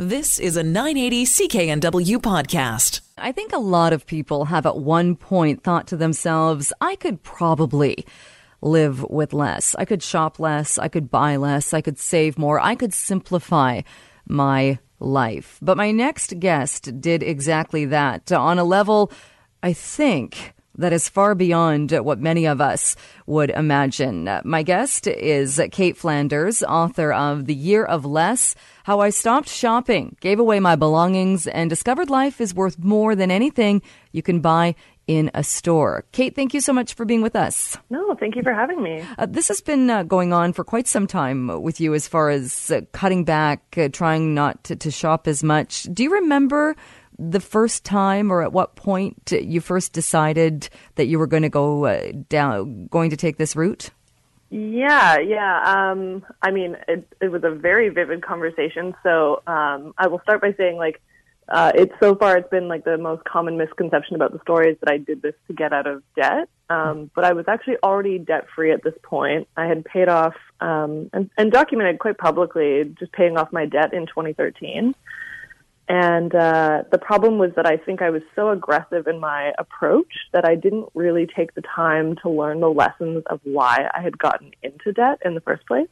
This is a 980 CKNW podcast. I think a lot of people have at one point thought to themselves, I could probably live with less. I could shop less. I could buy less. I could save more. I could simplify my life. But my next guest did exactly that on a level, I think, that is far beyond what many of us would imagine. My guest is Cait Flanders, author of The Year of Less, How I Stopped Shopping, Gave Away My Belongings, and Discovered Life is Worth More Than Anything You Can Buy in a Store. Cait, thank you so much for being with us. No, thank you for having me. This has been going on for quite some time with you as far as cutting back, trying not to shop as much. Do you remember the first time, or at what point you first decided that you were going to go take this route? Yeah. I mean, it was a very vivid conversation. So I will start by saying, it's been like the most common misconception about the story is that I did this to get out of debt. But I was actually already debt free at this point. I had paid off and documented quite publicly just paying off my debt in 2013. And the problem was that I think I was so aggressive in my approach that I didn't really take the time to learn the lessons of why I had gotten into debt in the first place.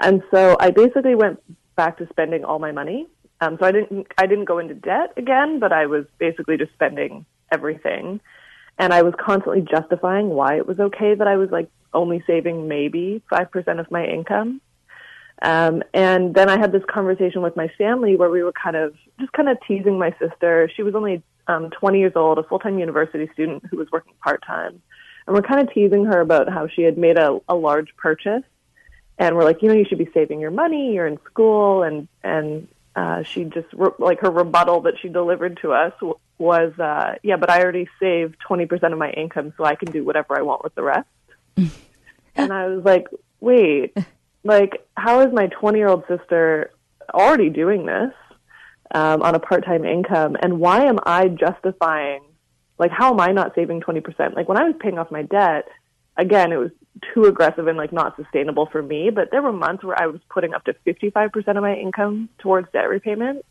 And so I basically went back to spending all my money. So I didn't go into debt again, but I was basically just spending everything. And I was constantly justifying why it was okay that I was only saving maybe 5% of my income. And then I had this conversation with my family where we were kind of teasing my sister. She was only 20 years old, a full-time university student who was working part-time. And we're kind of teasing her about how she had made a large purchase. And we're like, you should be saving your money. You're in school. And she just, her rebuttal that she delivered to us was, yeah, but I already saved 20% of my income, so I can do whatever I want with the rest. And I was like, wait. How is my 20-year-old sister already doing this on a part-time income? And why am I justifying, how am I not saving 20%? When I was paying off my debt, again, it was too aggressive and, not sustainable for me. But there were months where I was putting up to 55% of my income towards debt repayment.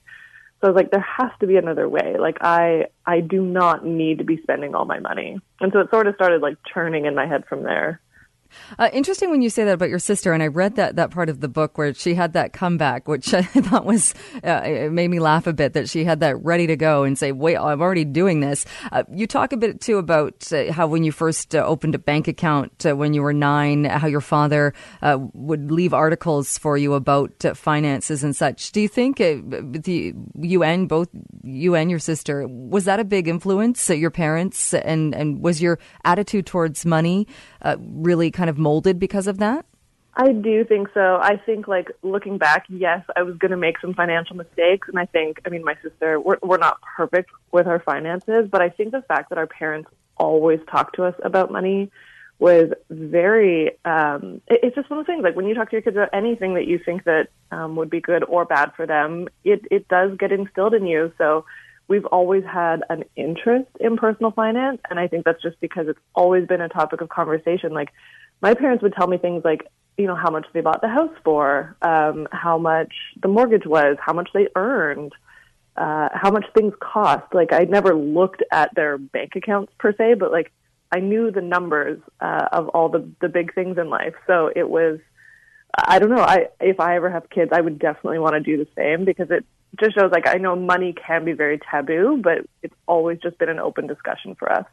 So I was like, there has to be another way. I do not need to be spending all my money. And so it sort of started, churning in my head from there. Interesting when you say that about your sister, and I read that part of the book where she had that comeback, which I thought was, it made me laugh a bit, that she had that ready to go and say, wait, I'm already doing this. You talk a bit, too, about how when you first opened a bank account when you were 9, how your father would leave articles for you about finances and such. Do you think you and your sister, was that a big influence, your parents, and was your attitude towards money really kind of molded because of that? I do think so. I think looking back, yes, I was going to make some financial mistakes. And I think, my sister, we're not perfect with our finances, but I think the fact that our parents always talked to us about money was very, it's just one of the things, when you talk to your kids about anything that you think that would be good or bad for them, it does get instilled in you. So we've always had an interest in personal finance. And I think that's just because it's always been a topic of conversation. My parents would tell me things how much they bought the house for, how much the mortgage was, how much they earned, how much things cost. I never looked at their bank accounts per se, but I knew the numbers of all the big things in life. So it was, I don't know, if I ever have kids, I would definitely want to do the same because it just shows I know money can be very taboo, but it's always just been an open discussion for us.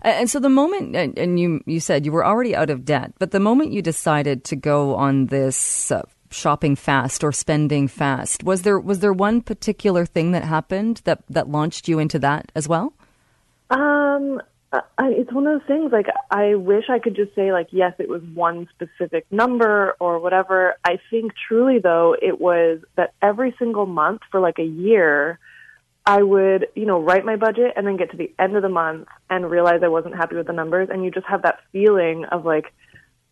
And so the moment, and you said you were already out of debt, but the moment you decided to go on this shopping fast or spending fast, was there one particular thing that happened that launched you into that as well? It's one of those things, I wish I could just say, yes, it was one specific number or whatever. I think truly, though, it was that every single month for, a year, I would, write my budget and then get to the end of the month and realize I wasn't happy with the numbers. And you just have that feeling of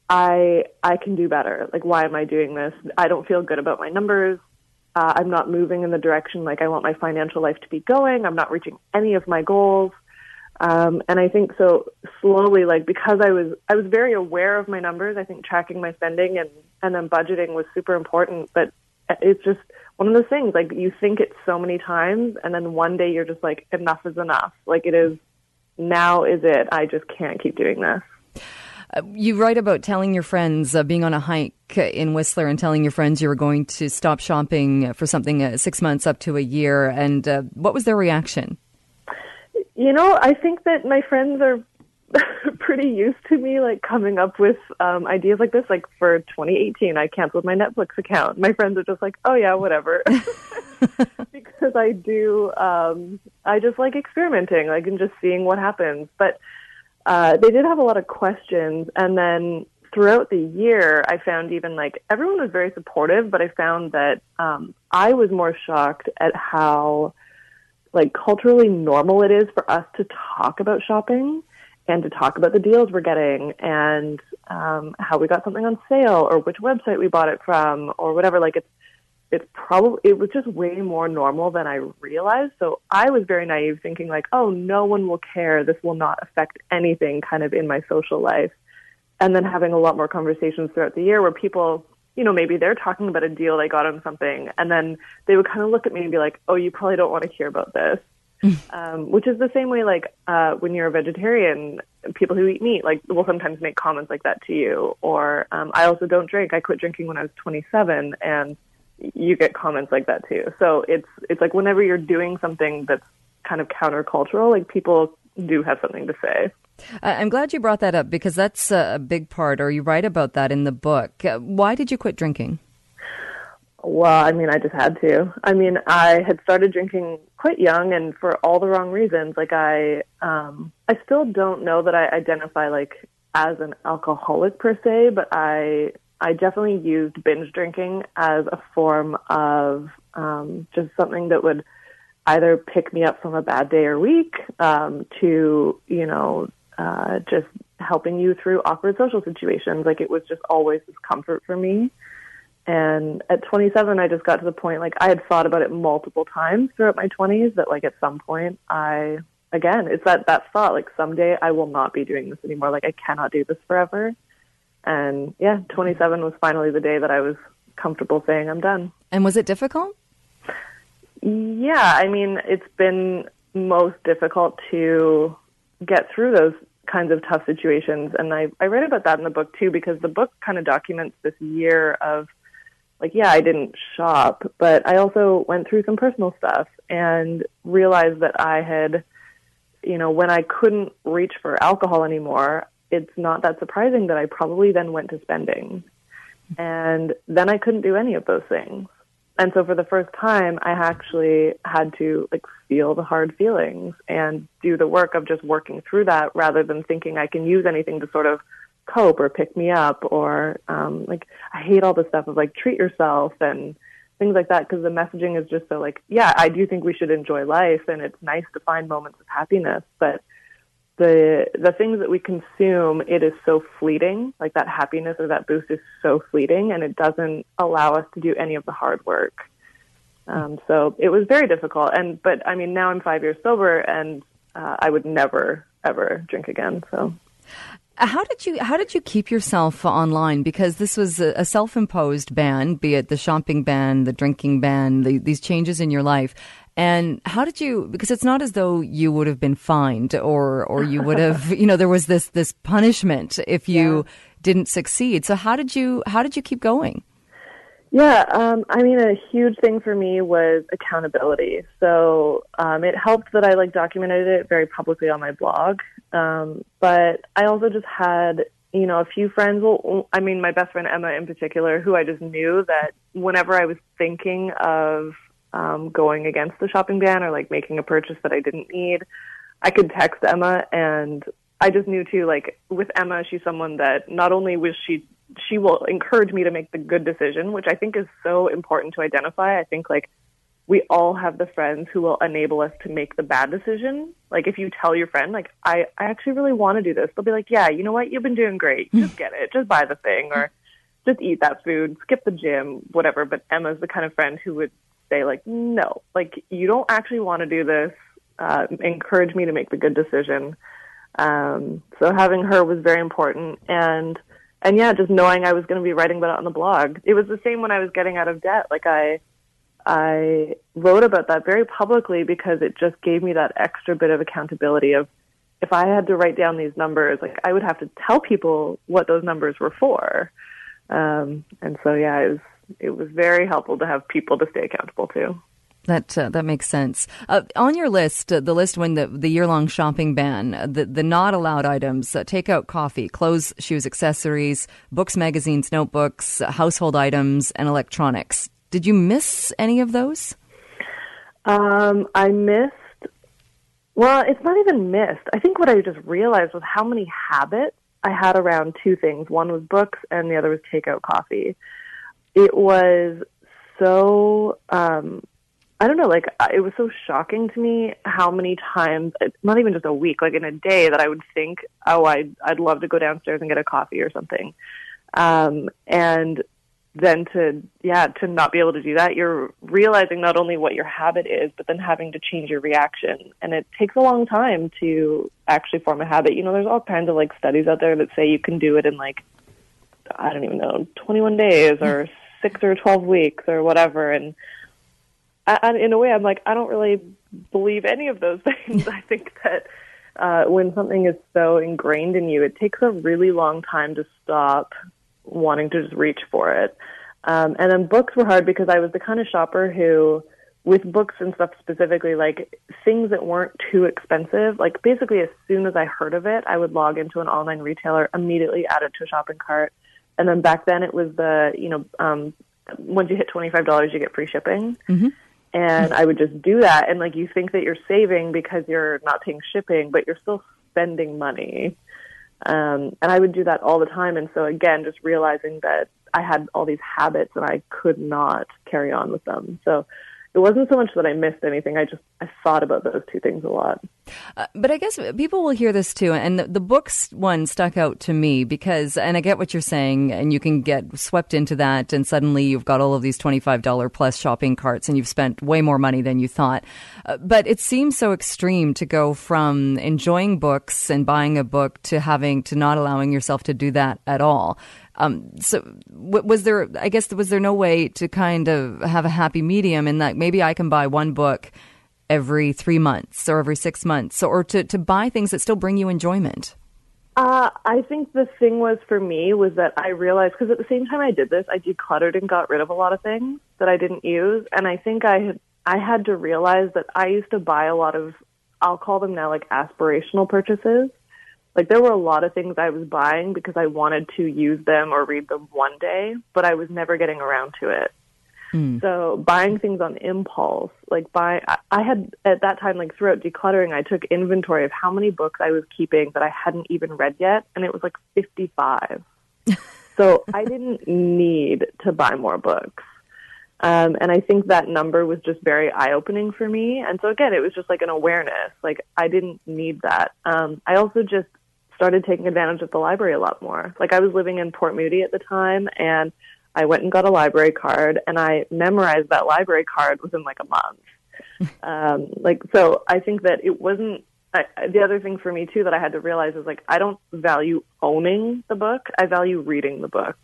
I can do better. Why am I doing this? I don't feel good about my numbers. I'm not moving in the direction I want my financial life to be going. I'm not reaching any of my goals. And I think so slowly, because I was very aware of my numbers. I think tracking my spending and then budgeting was super important, but it's just one of those things, like, you think it so many times, and then one day you're just like, enough is enough. Like, it is, now is it. I just can't keep doing this. You write about telling your friends, being on a hike in Whistler and telling your friends you were going to stop shopping for something 6 months up to a year. And what was their reaction? You know, I think that my friends are pretty used to me, like, coming up with ideas like this. Like, for 2018, I canceled my Netflix account. My friends are just like, oh, yeah, whatever. Because I do, I just like experimenting, like, and just seeing what happens. But they did have a lot of questions. And then throughout the year, I found even, like, everyone was very supportive, but I found that I was more shocked at how, like, culturally normal it is for us to talk about shopping and to talk about the deals we're getting and how we got something on sale or which website we bought it from or whatever. Like, it's probably, it was just way more normal than I realized. So I was very naive, thinking like, oh, no one will care. This will not affect anything kind of in my social life. And then having a lot more conversations throughout the year where people, you know, maybe they're talking about a deal they got on something, and then they would kind of look at me and be like, oh, you probably don't want to hear about this. Which is the same way, like, when you're a vegetarian, people who eat meat, like, will sometimes make comments like that to you. Or I also don't drink. I quit drinking when I was 27, and you get comments like that too. So it's like whenever you're doing something that's kind of countercultural, like, people do have something to say. I'm glad you brought that up, because that's a big part, or you write about that in the book. Why did you quit drinking? Well, I mean, I just had to. I mean, I had started drinking quite young and for all the wrong reasons. Like, I still don't know that I identify, like, as an alcoholic per se, but I definitely used binge drinking as a form of just something that would either pick me up from a bad day or week to, you know, just helping you through awkward social situations. Like, it was just always this comfort for me. And at 27, I just got to the point, like, I had thought about it multiple times throughout my 20s that, like, at some point it's that thought, like, someday I will not be doing this anymore. Like, I cannot do this forever. And yeah, 27 was finally the day that I was comfortable saying I'm done. And was it difficult? Yeah. I mean, it's been most difficult to get through those kinds of tough situations. And I read about that in the book too, because the book kind of documents this year of, like, yeah, I didn't shop, but I also went through some personal stuff and realized that I had, you know, when I couldn't reach for alcohol anymore, it's not that surprising that I probably then went to spending. And then I couldn't do any of those things. And so for the first time, I actually had to, like, feel the hard feelings and do the work of just working through that rather than thinking I can use anything to sort of cope or pick me up or, like, I hate all the stuff of, like, treat yourself and things like that, because the messaging is just so, like, yeah, I do think we should enjoy life and it's nice to find moments of happiness, but the things that we consume, it is so fleeting. Like, that happiness or that boost is so fleeting, and it doesn't allow us to do any of the hard work. So it was very difficult. But I mean, now I'm 5 years sober, and I would never ever drink again. So how did you keep yourself online? Because this was a self-imposed ban, be it the shopping ban, the drinking ban, these changes in your life. And how did you, because it's not as though you would have been fined or you would have, you know, there was this punishment if you didn't succeed. So how did you keep going? Yeah. I mean, a huge thing for me was accountability. So, it helped that I, like, documented it very publicly on my blog. But I also just had, you know, a few friends. Well, I mean, my best friend, Emma, in particular, who I just knew that whenever I was thinking of, going against the shopping ban or, like, making a purchase that I didn't need, I could text Emma. And I just knew too, like, with Emma, she's someone that not only was she will encourage me to make the good decision, which I think is so important to identify. I think, like, we all have the friends who will enable us to make the bad decision. Like, if you tell your friend, like, I actually really want to do this, they'll be like, yeah, you know what? You've been doing great. Just get it. Just buy the thing or just eat that food, skip the gym, whatever. But Emma's the kind of friend who would say, like, no, like, you don't actually want to do this. Encourage me to make the good decision. So having her was very important. And And yeah, just knowing I was going to be writing about it on the blog. It was the same when I was getting out of debt. Like I wrote about that very publicly because it just gave me that extra bit of accountability of, if I had to write down these numbers, like I would have to tell people what those numbers were for. And so, yeah, it was very helpful to have people to stay accountable to. That makes sense. On your list, the list when the year-long shopping ban, the not allowed items, takeout coffee, clothes, shoes, accessories, books, magazines, notebooks, household items, and electronics. Did you miss any of those? Well, it's not even missed. I think what I just realized was how many habits I had around two things. One was books and the other was takeout coffee. It was so, it was so shocking to me how many times, not even just a week, like in a day, that I would think, oh, I'd love to go downstairs and get a coffee or something. And then to not be able to do that, you're realizing not only what your habit is, but then having to change your reaction. And it takes a long time to actually form a habit. You know, there's all kinds of like studies out there that say you can do it in 21 days or 6 or 12 weeks or whatever. And in a way, I'm like, I don't really believe any of those things. I think that when something is so ingrained in you, it takes a really long time to stop wanting to just reach for it. And then books were hard because I was the kind of shopper who, with books and stuff specifically, like things that weren't too expensive, like basically as soon as I heard of it, I would log into an online retailer, immediately add it to a shopping cart. And then back then it was once you hit $25, you get free shipping. Mm-hmm. And I would just do that. And like, you think that you're saving because you're not paying shipping, but you're still spending money. And I would do that all the time. And so, again, just realizing that I had all these habits and I could not carry on with them. So it wasn't so much that I missed anything. I thought about those two things a lot. But I guess people will hear this too. And the books one stuck out to me because, and I get what you're saying, and you can get swept into that. And suddenly you've got all of these $25 plus shopping carts and you've spent way more money than you thought. But it seems so extreme to go from enjoying books and buying a book to not allowing yourself to do that at all. Was there no way to kind of have a happy medium in that maybe I can buy one book every 3 months or every 6 months, or to buy things that still bring you enjoyment? I think the thing was for me was that I realized, because at the same time I did this, I decluttered and got rid of a lot of things that I didn't use. And I think I had to realize that I used to buy a lot of, I'll call them now like aspirational purchases. Like there were a lot of things I was buying because I wanted to use them or read them one day, but I was never getting around to it. So buying things on impulse, I had at that time, like throughout decluttering, I took inventory of how many books I was keeping that I hadn't even read yet. And it was like 55. So I didn't need to buy more books. And I think that number was just very eye-opening for me. And so again, it was just like an awareness, like I didn't need that. I also just started taking advantage of the library a lot more. Like I was living in Port Moody at the time, and I went and got a library card, and I memorized that library card within like a month. So I think that it wasn't, the other thing for me too that I had to realize is like, I don't value owning the book. I value reading the book.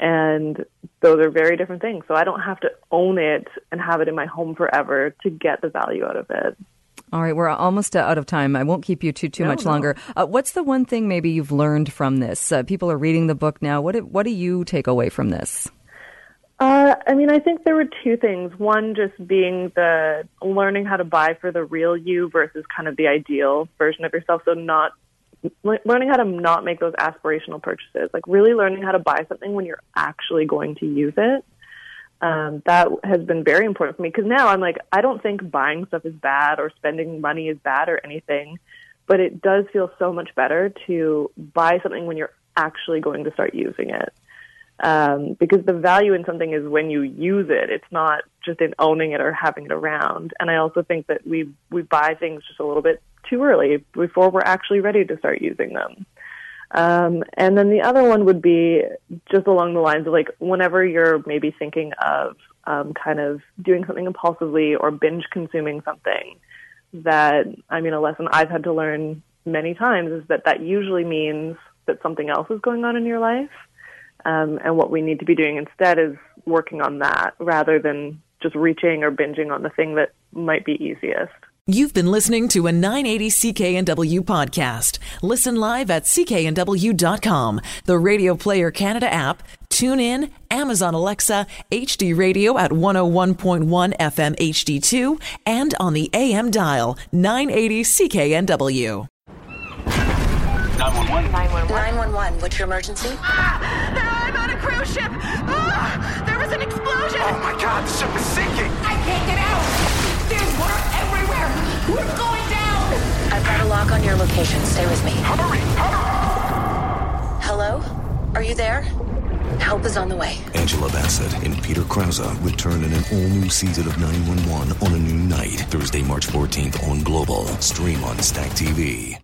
And those are very different things. So I don't have to own it and have it in my home forever to get the value out of it. All right, we're almost out of time. I won't keep you too much longer. What's the one thing maybe you've learned from this? People are reading the book now. What do you take away from this? I think there were two things. One, just being the learning how to buy for the real you versus kind of the ideal version of yourself. So not learning how to not make those aspirational purchases. Like really learning how to buy something when you're actually going to use it. That has been very important for me because now I'm like, I don't think buying stuff is bad or spending money is bad or anything, but it does feel so much better to buy something when you're actually going to start using it. Because the value in something is when you use it. It's not just in owning it or having it around. And I also think that we buy things just a little bit too early before we're actually ready to start using them. And then the other one would be just along the lines of like whenever you're maybe thinking of kind of doing something impulsively or binge consuming something, that, a lesson I've had to learn many times is that usually means that something else is going on in your life. And what we need to be doing instead is working on that rather than just reaching or binging on the thing that might be easiest. You've been listening to a 980 CKNW podcast. Listen live at cknw.com, the Radio Player Canada app, TuneIn, Amazon Alexa, HD Radio at 101.1 FM HD2, and on the AM dial, 980 CKNW. 911. 911. What's your emergency? I'm on a cruise ship. There was an explosion. Oh my God, the ship is sinking. I can't get out. There's water everywhere! We're going down! I've got a lock on your location. Stay with me. Hurry! Hurry! Hello? Are you there? Help is on the way. Angela Bassett and Peter Krause return in an all-new season of 911 on a new night. Thursday, March 14th on Global. Stream on Stack TV.